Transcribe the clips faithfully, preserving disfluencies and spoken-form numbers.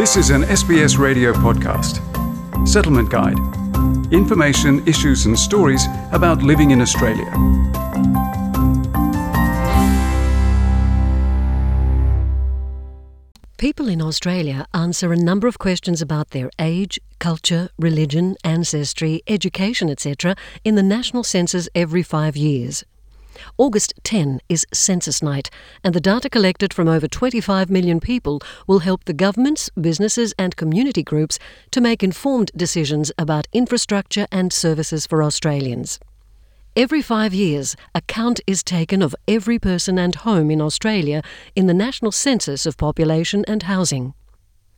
This is an S B S radio podcast. Settlement Guide. Information, issues and stories about living in Australia. People in Australia answer a number of questions about their age, culture, religion, ancestry, education, et cetera in the national census every five years. August tenth is Census Night, and the data collected from over twenty-five million people will help the governments, businesses and community groups to make informed decisions about infrastructure and services for Australians. Every five years, a count is taken of every person and home in Australia in the National Census of Population and Housing.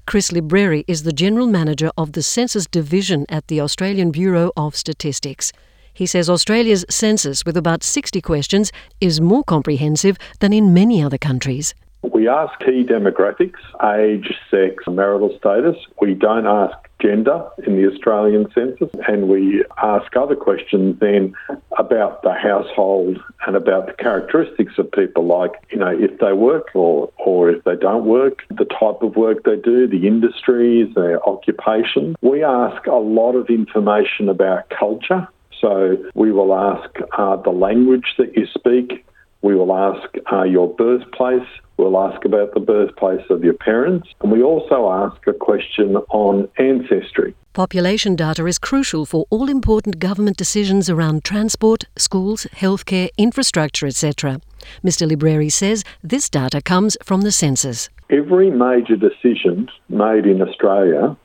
Chris Libreri is the General Manager of the Census Division at the Australian Bureau of Statistics. He says Australia's census, with about sixty questions, is more comprehensive than in many other countries. We ask key demographics, age, sex, marital status. We don't ask gender in the Australian census, and we ask other questions then about the household and about the characteristics of people, like, you know, if they work or, or if they don't work, the type of work they do, the industries, their occupation. We ask a lot of information about culture. So we will ask uh, the language that you speak. We will ask uh, your birthplace. We'll ask about the birthplace of your parents. And we also ask a question on ancestry. Population data is crucial for all important government decisions around transport, schools, healthcare, infrastructure, et cetera. Mister Libreri says this data comes from the census. Every major decision made in Australia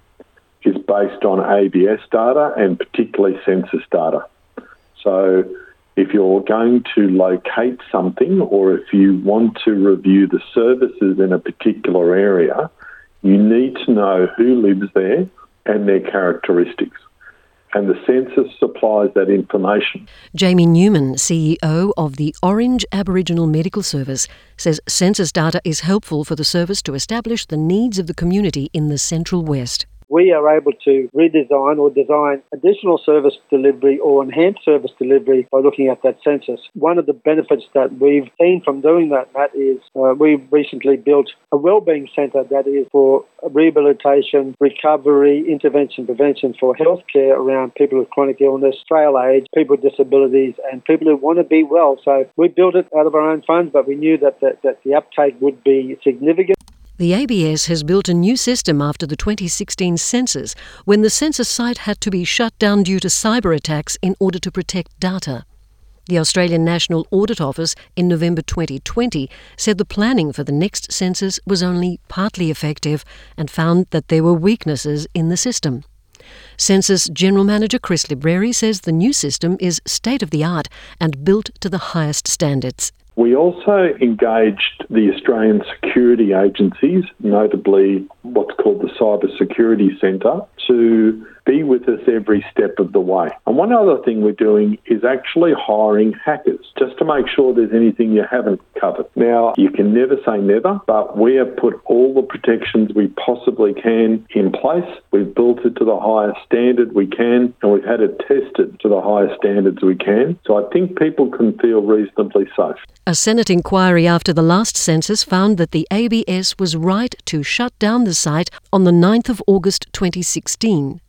is based on A B S data and particularly census data. So if you're going to locate something or if you want to review the services in a particular area, you need to know who lives there and their characteristics. And the census supplies that information. Jamie Newman, C E O of the Orange Aboriginal Medical Service, says census data is helpful for the service to establish the needs of the community in the Central West. We are able to redesign or design additional service delivery or enhanced service delivery by looking at that census. One of the benefits that we've seen from doing that, Matt, is uh, we've recently built a wellbeing centre that is for rehabilitation, recovery, intervention, prevention for healthcare around people with chronic illness, frail age, people with disabilities and people who want to be well. So we built it out of our own funds, but we knew that the, that the uptake would be significant. The A B S has built a new system after the twenty sixteen census, when the census site had to be shut down due to cyber attacks in order to protect data. The Australian National Audit Office in November twenty twenty said the planning for the next census was only partly effective and found that there were weaknesses in the system. Census General Manager Chris Libreri says the new system is state-of-the-art and built to the highest standards. We also engaged the Australian security agencies, notably what's called the Cyber Security Centre, to be with us every step of the way. And one other thing we're doing is actually hiring hackers, just to make sure there's anything you haven't covered. Now, you can never say never, but we have put all the protections we possibly can in place. We've built it to the highest standard we can, and we've had it tested to the highest standards we can. So I think people can feel reasonably safe. A Senate inquiry after the last census found that the A B S was right to shut down the site on the ninth of August twenty sixteen.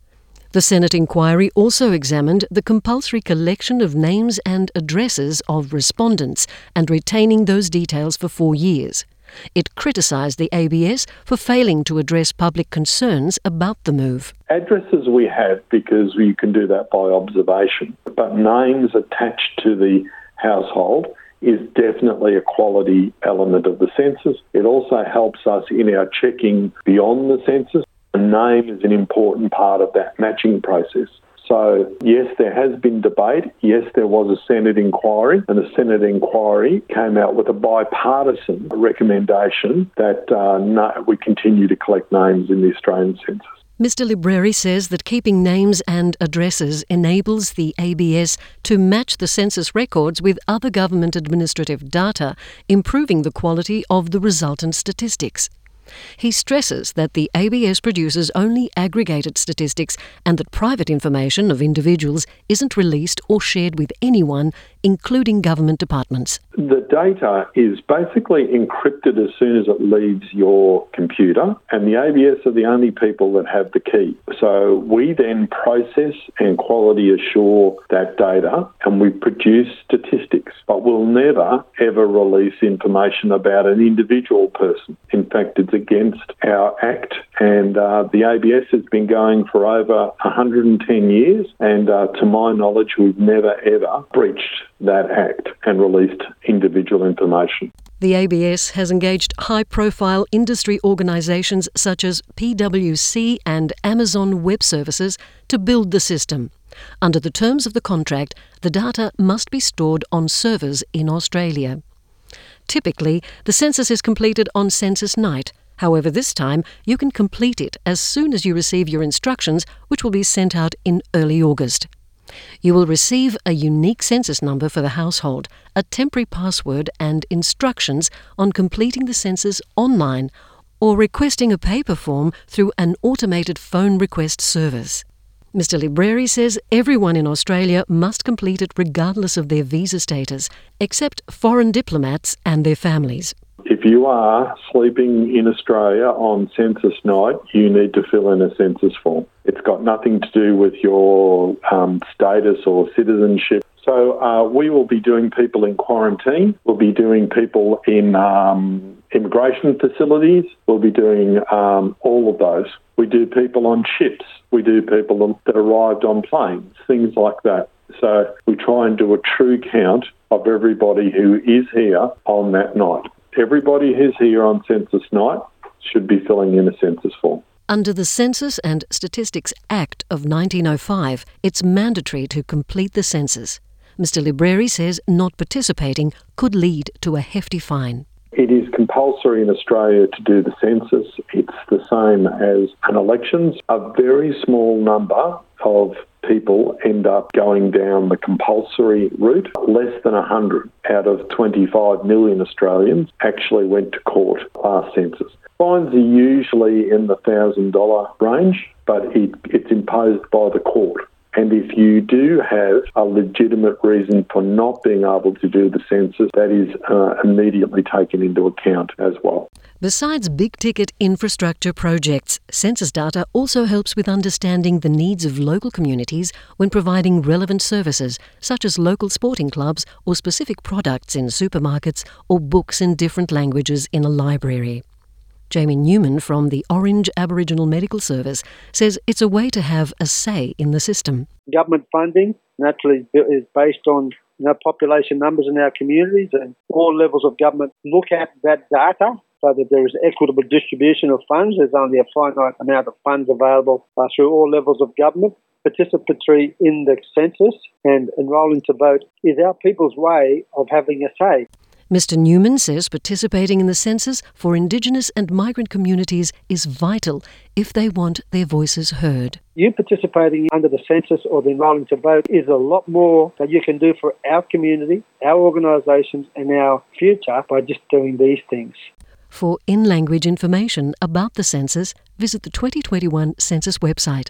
The Senate inquiry also examined the compulsory collection of names and addresses of respondents and retaining those details for four years. It criticised the A B S for failing to address public concerns about the move. Addresses we have because you can do that by observation, but names attached to the household is definitely a quality element of the census. It also helps us in our checking beyond the census. A name is an important part of that matching process. So, yes, there has been debate. Yes, there was a Senate inquiry, and the Senate inquiry came out with a bipartisan recommendation that uh, no, we continue to collect names in the Australian census. Mister Libreri says that keeping names and addresses enables the A B S to match the census records with other government administrative data, improving the quality of the resultant statistics. He stresses that the A B S produces only aggregated statistics and that private information of individuals isn't released or shared with anyone including government departments. The data is basically encrypted as soon as it leaves your computer, and the A B S are the only people that have the key. So we then process and quality assure that data, and we produce statistics, but we'll never ever release information about an individual person. In fact, it's against our Act, and uh, the A B S has been going for over one hundred ten years, and uh, to my knowledge, we've never ever breached that Act and released individual information. The A B S has engaged high-profile industry organisations such as PwC and Amazon Web Services to build the system. Under the terms of the contract, the data must be stored on servers in Australia. Typically, the census is completed on census night. However, this time, you can complete it as soon as you receive your instructions, which will be sent out in early August. You will receive a unique census number for the household, a temporary password and instructions on completing the census online or requesting a paper form through an automated phone request service. Mr Libreri says everyone in Australia must complete it regardless of their visa status, except foreign diplomats and their families. If you are sleeping in Australia on census night, you need to fill in a census form. It's got nothing to do with your um, status or citizenship. So uh, we will be doing people in quarantine, we'll be doing people in um, immigration facilities, we'll be doing um, all of those. We do people on ships, we do people that arrived on planes, things like that. So we try and do a true count of everybody who is here on that night. Everybody who's here on census night should be filling in a census form. Under the Census and Statistics Act of nineteen oh five, it's mandatory to complete the census. Mr Libreri says not participating could lead to a hefty fine. It is compulsory in Australia to do the census. It's the same as an election. A very small number of people end up going down the compulsory route. Less than one hundred out of twenty-five million Australians actually went to court last census. Fines are usually in the one thousand dollars range, but it, it's imposed by the court. And if you do have a legitimate reason for not being able to do the census, that is uh, immediately taken into account as well. Besides big-ticket infrastructure projects, census data also helps with understanding the needs of local communities when providing relevant services, such as local sporting clubs or specific products in supermarkets or books in different languages in a library. Jamie Newman from the Orange Aboriginal Medical Service says it's a way to have a say in the system. Government funding naturally is based on you know, population numbers in our communities, and all levels of government look at that data so that there is equitable distribution of funds. There's only a finite amount of funds available uh, through all levels of government. Participatory in the census and enrolling to vote is our people's way of having a say. Mr Newman says participating in the census for Indigenous and migrant communities is vital if they want their voices heard. You participating under the census or the enrolling to vote is a lot more that you can do for our community, our organisations and our future by just doing these things. For in-language information about the census, visit the twenty twenty-one Census website.